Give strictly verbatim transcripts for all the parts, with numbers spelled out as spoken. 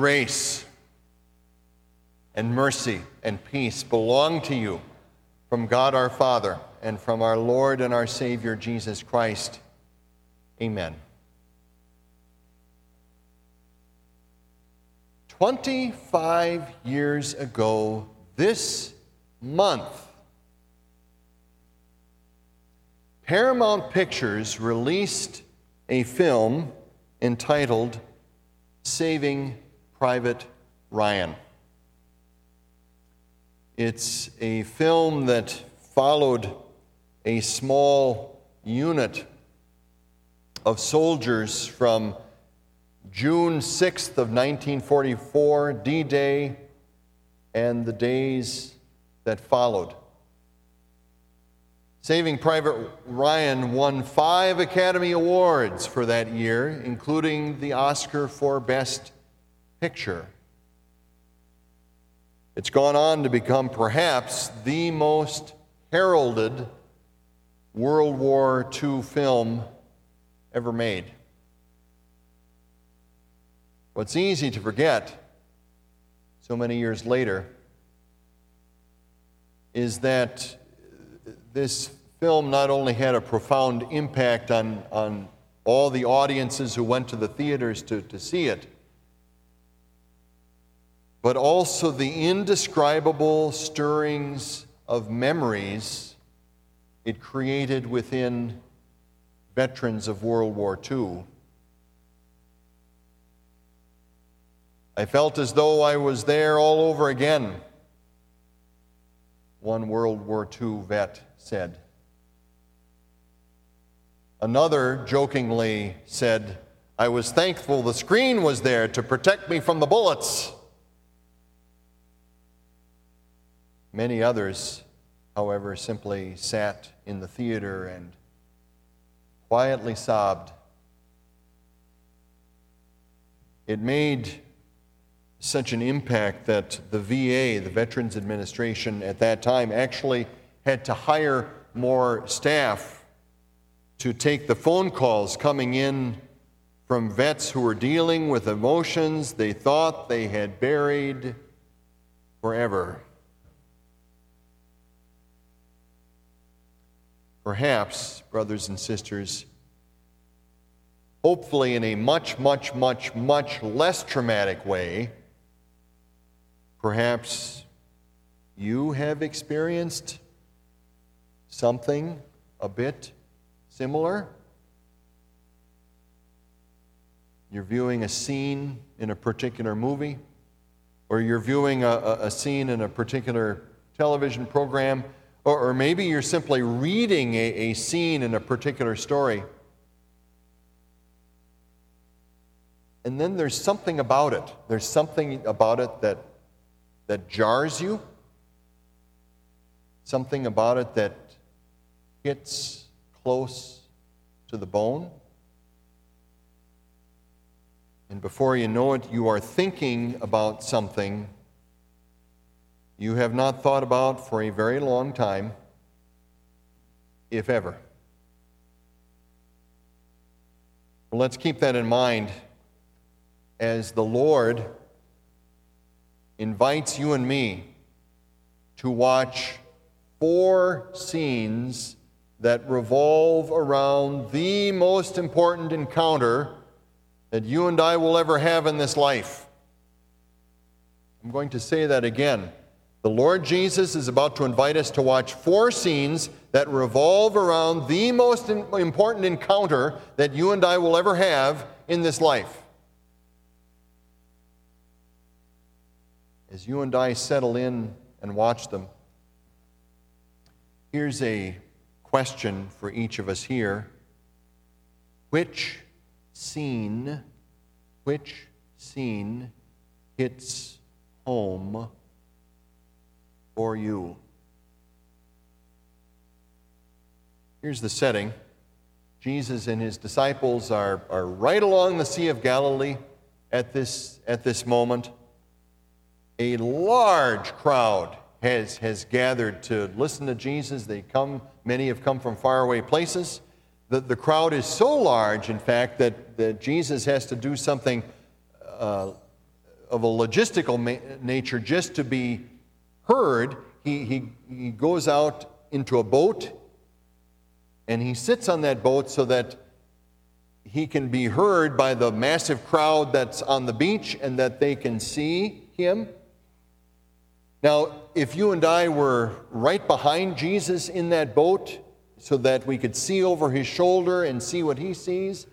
grace and mercy and peace belong to you from God our Father and from our Lord and our Savior Jesus Christ. Amen. Twenty-five years ago this month, Paramount Pictures released a film entitled Saving Private Ryan. It's a film that followed a small unit of soldiers from June sixth of nineteen forty-four, D-Day, and the days that followed. Saving Private Ryan won five Academy Awards for that year, including the Oscar for Best Picture. It's gone on to become perhaps the most heralded World War Two film ever made. What's easy to forget so many years later is that this film not only had a profound impact on, on all the audiences who went to the theaters to, to see it, but also the indescribable stirrings of memories it created within veterans of World War Two. I felt as though I was there all over again, one World War Two vet said. Another jokingly said, I was thankful the screen was there to protect me from the bullets. Many others, however, simply sat in the theater and quietly sobbed. It made such an impact that the V A, the Veterans Administration, at that time actually had to hire more staff to take the phone calls coming in from vets who were dealing with emotions they thought they had buried forever. Perhaps, brothers and sisters, hopefully in a much, much, much, much less traumatic way, perhaps you have experienced something a bit similar. You're viewing a scene in a particular movie, or you're viewing a, a, a scene in a particular television program, or, or maybe you're simply reading a, a scene in a particular story. And then there's something about it. There's something about it that that jars you, something about it that hits close to the bone. And before you know it, you are thinking about something you have not thought about for a very long time, if ever. Well, let's keep that in mind as the Lord invites you and me to watch four scenes that revolve around the most important encounter that you and I will ever have in this life. I'm going to say that again. The Lord Jesus is about to invite us to watch four scenes that revolve around the most important encounter that you and I will ever have in this life. As you and I settle in and watch them, here's a question for each of us here. Which scene, which scene hits home for you? Here's the setting. Jesus and his disciples are, are right along the Sea of Galilee at this, at this moment. A large crowd has, has gathered to listen to Jesus. They come, many have come from faraway places. The, the crowd is so large, in fact, that, that Jesus has to do something uh, of a logistical ma- nature just to be heard, he, he, he goes out into a boat, and he sits on that boat so that he can be heard by the massive crowd that's on the beach and that they can see him. Now, if you and I were right behind Jesus in that boat so that we could see over his shoulder and see what he sees,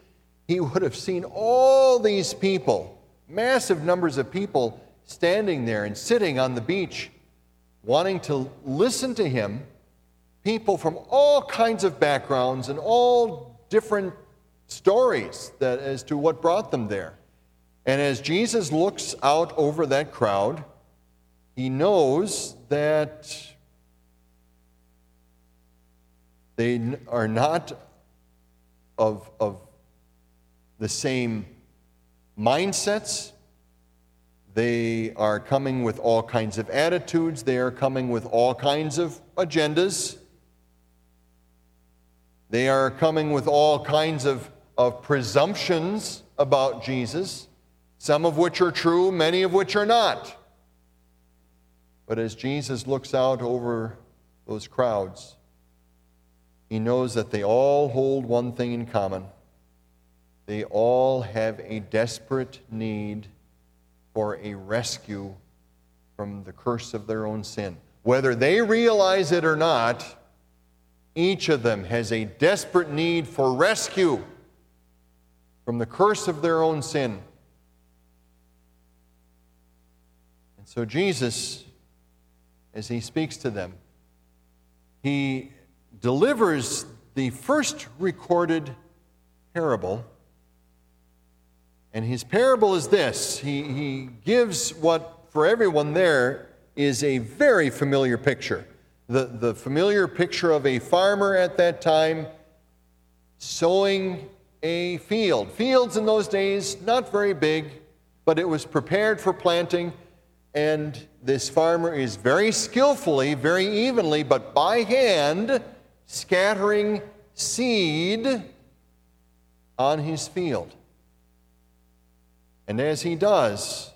he would have seen all these people, massive numbers of people standing there and sitting on the beach, wanting to listen to him, people from all kinds of backgrounds and all different stories that as to what brought them there. And as Jesus looks out over that crowd, he knows that they are not of, of the same mindsets. They are coming with all kinds of attitudes. They are coming with all kinds of agendas. They are coming with all kinds of, of presumptions about Jesus, some of which are true, many of which are not. But as Jesus looks out over those crowds, he knows that they all hold one thing in common. They all have a desperate need for a rescue from the curse of their own sin. Whether they realize it or not, each of them has a desperate need for rescue from the curse of their own sin. And so Jesus, as he speaks to them, he delivers the first recorded parable. And his parable is this. He, he gives what, for everyone there, is a very familiar picture. The, the familiar picture of a farmer at that time sowing a field. Fields in those days, not very big, but it was prepared for planting. And this farmer is very skillfully, very evenly, but by hand, scattering seed on his field. And as he does,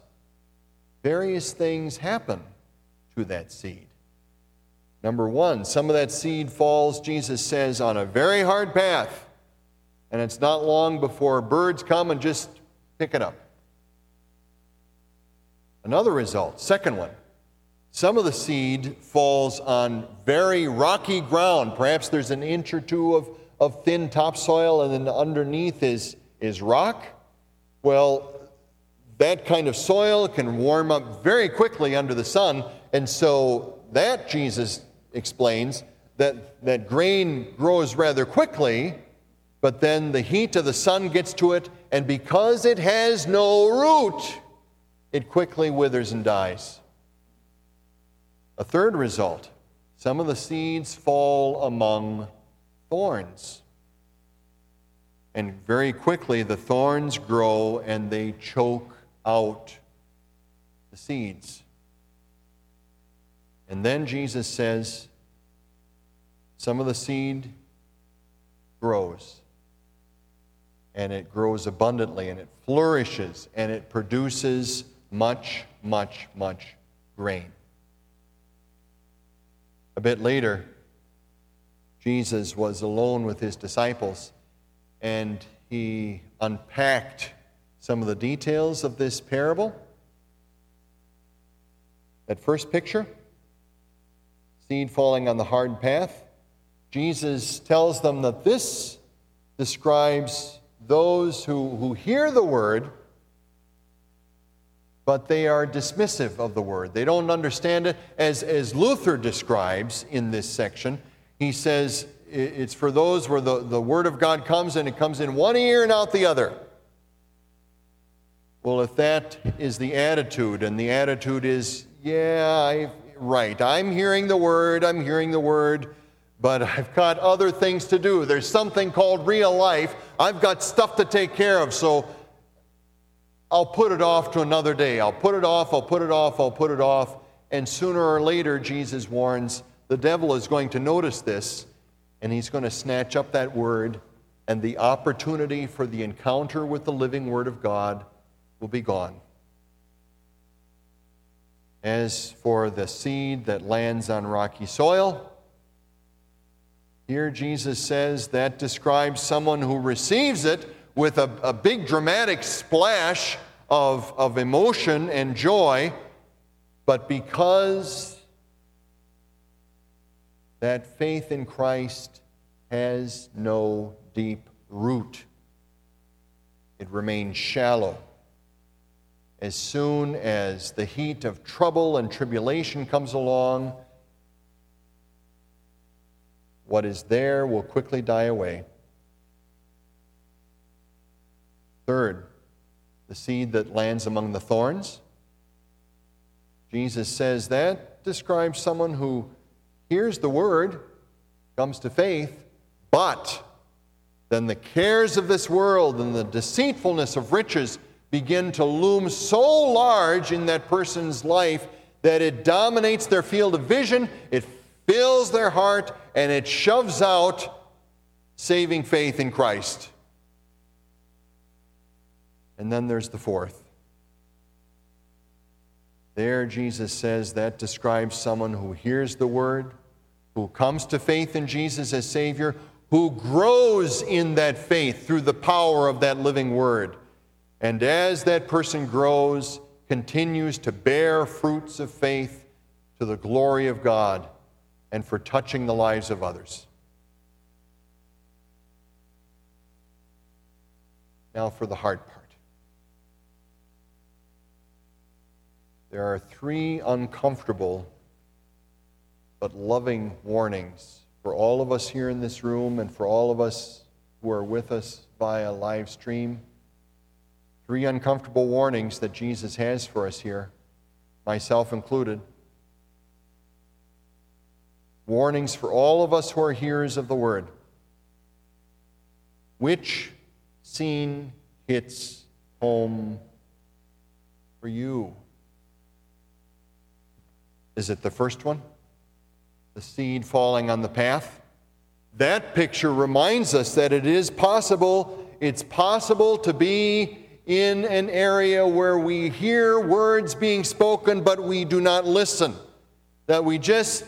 various things happen to that seed. Number one, some of that seed falls, Jesus says, on a very hard path, and it's not long before birds come and just pick it up. Another result, second one, some of the seed falls on very rocky ground. Perhaps there's an inch or two of, of thin topsoil, and then underneath is, is rock. Well, that kind of soil can warm up very quickly under the sun, and so that, Jesus explains, that, that grain grows rather quickly, but then the heat of the sun gets to it, and because it has no root, it quickly withers and dies. A third result, some of the seeds fall among thorns. And very quickly the thorns grow and they choke out the seeds. And then Jesus says, some of the seed grows, and it grows abundantly, and it flourishes, and it produces much, much, much grain. A bit later, Jesus was alone with his disciples, and he unpacked some of the details of this parable. That first picture, seed falling on the hard path. Jesus tells them that this describes those who, who hear the word, but they are dismissive of the word. They don't understand it. As, as Luther describes in this section, he says it's for those where the, the word of God comes and it comes in one ear and out the other. Well, if that is the attitude, and the attitude is, yeah, I... Right, I'm hearing the word, I'm hearing the word, but I've got other things to do. There's something called real life. I've got stuff to take care of, so I'll put it off to another day. I'll put it off, I'll put it off, I'll put it off. And sooner or later, Jesus warns, the devil is going to notice this, and he's going to snatch up that word, and the opportunity for the encounter with the living word of God will be gone. As for the seed that lands on rocky soil, here Jesus says that describes someone who receives it with a, a big dramatic splash of, of emotion and joy, but because that faith in Christ has no deep root, it remains shallow. As soon as the heat of trouble and tribulation comes along, what is there will quickly die away. Third, the seed that lands among the thorns. Jesus says that describes someone who hears the word, comes to faith, but then the cares of this world and the deceitfulness of riches begin to loom so large in that person's life that it dominates their field of vision, it fills their heart, and it shoves out saving faith in Christ. And then there's the fourth. There, Jesus says that describes someone who hears the word, who comes to faith in Jesus as Savior, who grows in that faith through the power of that living word. And as that person grows, continues to bear fruits of faith to the glory of God and for touching the lives of others. Now for the hard part. There are three uncomfortable but loving warnings for all of us here in this room and for all of us who are with us via live stream. Three uncomfortable warnings that Jesus has for us here, myself included. Warnings for all of us who are hearers of the word. Which scene hits home for you? Is it the first one? The seed falling on the path? That picture reminds us that it is possible, it's possible to be in an area where we hear words being spoken, but we do not listen, that we just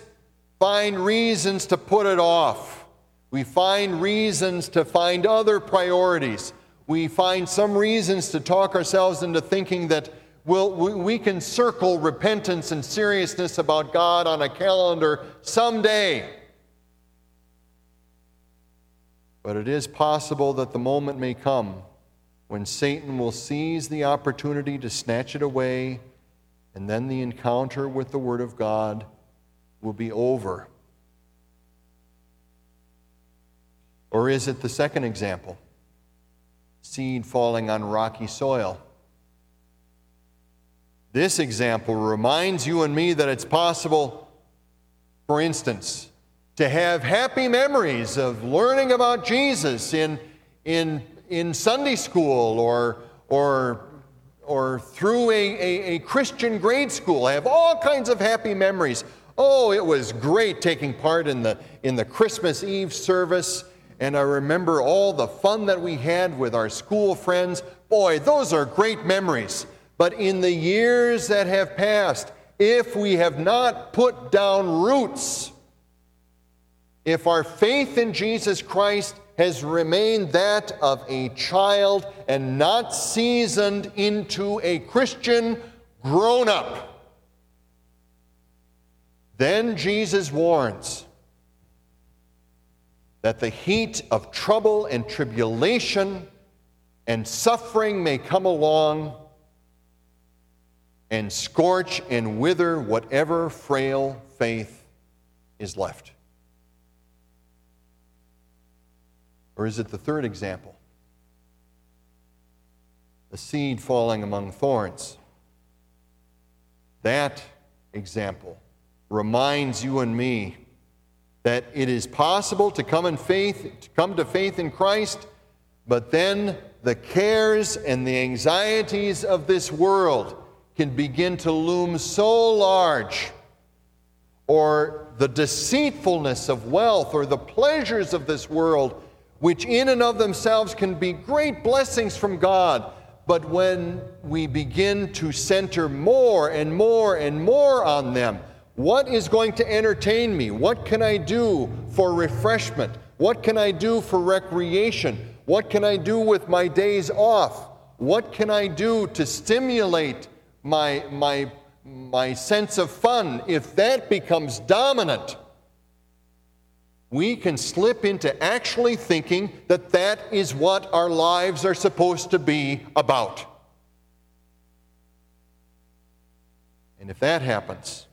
find reasons to put it off. We find reasons to find other priorities. We find some reasons to talk ourselves into thinking that we'll, we, we can circle repentance and seriousness about God on a calendar someday. But it is possible that the moment may come when Satan will seize the opportunity to snatch it away, and then the encounter with the Word of God will be over. Or is it the second example? Seed falling on rocky soil. This example reminds you and me that it's possible, for instance, to have happy memories of learning about Jesus in in. in Sunday school or or or through a, a, a Christian grade school. I have all kinds of happy memories. Oh, it was great taking part in the in the Christmas Eve service, and I remember all the fun that we had with our school friends. Boy, those are great memories. But in the years that have passed, if we have not put down roots, if our faith in Jesus Christ has remained that of a child and not seasoned into a Christian grown-up, then Jesus warns that the heat of trouble and tribulation and suffering may come along and scorch and wither whatever frail faith is left. Or is it the third example? The seed falling among thorns. That example reminds you and me that it is possible to come in faith, to come to faith in Christ, but then the cares and the anxieties of this world can begin to loom so large, or the deceitfulness of wealth or the pleasures of this world, which in and of themselves can be great blessings from God, But when we begin to center more and more and more on them, what is going to entertain me? What can I do for refreshment? What can I do for recreation? What can I do with my days off? What can I do to stimulate my, my, my sense of fun? If that becomes dominant, we can slip into actually thinking that that is what our lives are supposed to be about. And if that happens,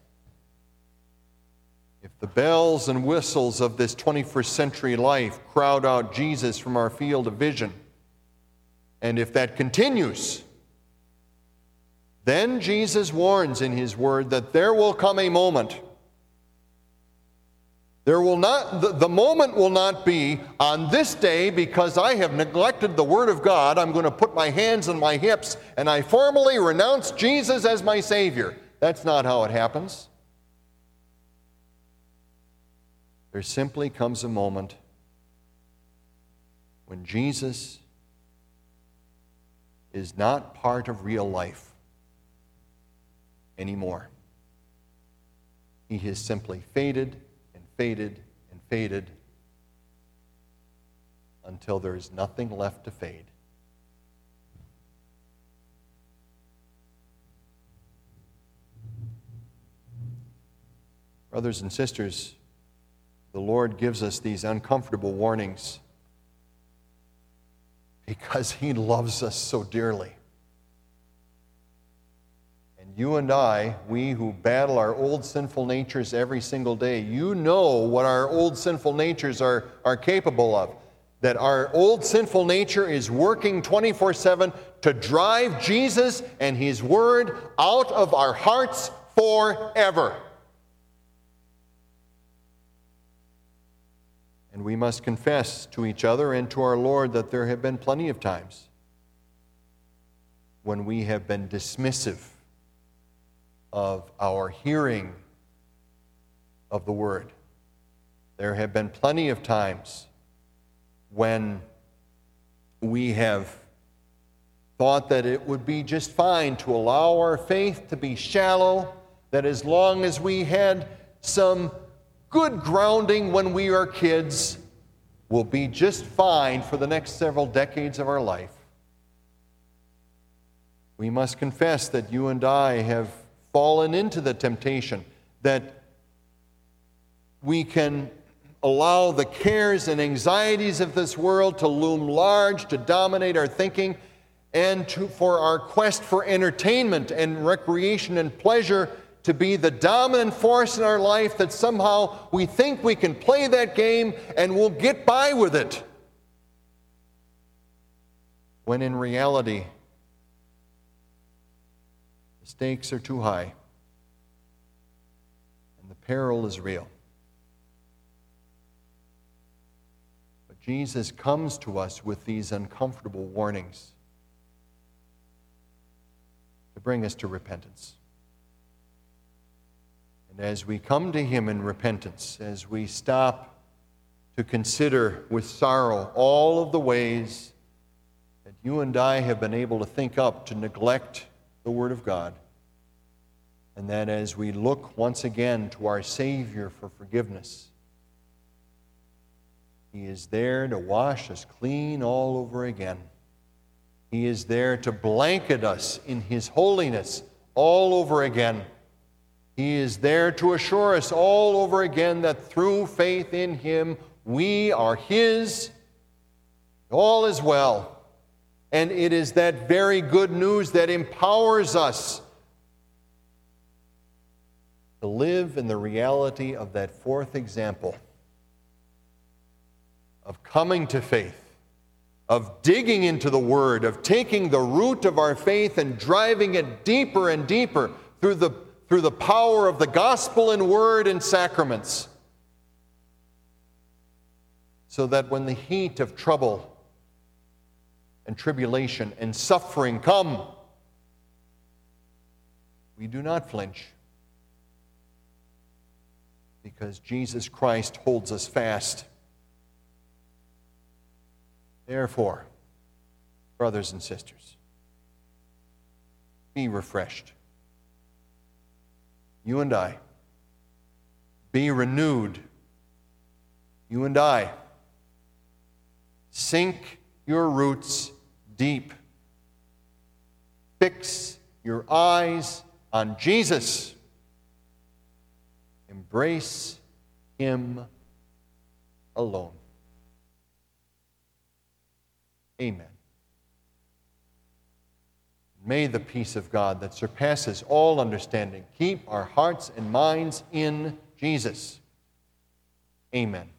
if the bells and whistles of this twenty-first century life crowd out Jesus from our field of vision, and if that continues, then Jesus warns in his word that there will come a moment. There will not, the, the moment will not be on this day because I have neglected the Word of God. I'm going to put my hands on my hips and I formally renounce Jesus as my Savior. That's not how it happens. There simply comes a moment when Jesus is not part of real life anymore. He has simply faded faded and faded until there is nothing left to fade. Brothers and sisters, the Lord gives us these uncomfortable warnings because He loves us so dearly. You and I, we who battle our old sinful natures every single day, you know what our old sinful natures are, are capable of. That our old sinful nature is working twenty-four seven to drive Jesus and His Word out of our hearts forever. And we must confess to each other and to our Lord that there have been plenty of times when we have been dismissive of our hearing of the Word. There have been plenty of times when we have thought that it would be just fine to allow our faith to be shallow, that as long as we had some good grounding when we are kids, we'll be just fine for the next several decades of our life. We must confess that you and I have fallen into the temptation that we can allow the cares and anxieties of this world to loom large, to dominate our thinking, and to, for our quest for entertainment and recreation and pleasure to be the dominant force in our life, that somehow we think we can play that game and we'll get by with it. When in reality, the stakes are too high, and the peril is real. But Jesus comes to us with these uncomfortable warnings to bring us to repentance. And as we come to Him in repentance, as we stop to consider with sorrow all of the ways that you and I have been able to think up to neglect the Word of God, and that as we look once again to our Savior for forgiveness, He is there to wash us clean all over again. He is there to blanket us in His holiness all over again. He is there to assure us all over again that through faith in Him, we are His. All is well. And it is that very good news that empowers us to live in the reality of that fourth example of coming to faith, of digging into the Word, of taking the root of our faith and driving it deeper and deeper through the, through the power of the gospel and Word and sacraments, so that when the heat of trouble and tribulation and suffering come, we do not flinch, because Jesus Christ holds us fast. Therefore, brothers and sisters, be refreshed. You and I. Be renewed. You and I. Sink your roots deep. Fix your eyes on Jesus. Embrace Him alone. Amen. May the peace of God that surpasses all understanding keep our hearts and minds in Jesus. Amen.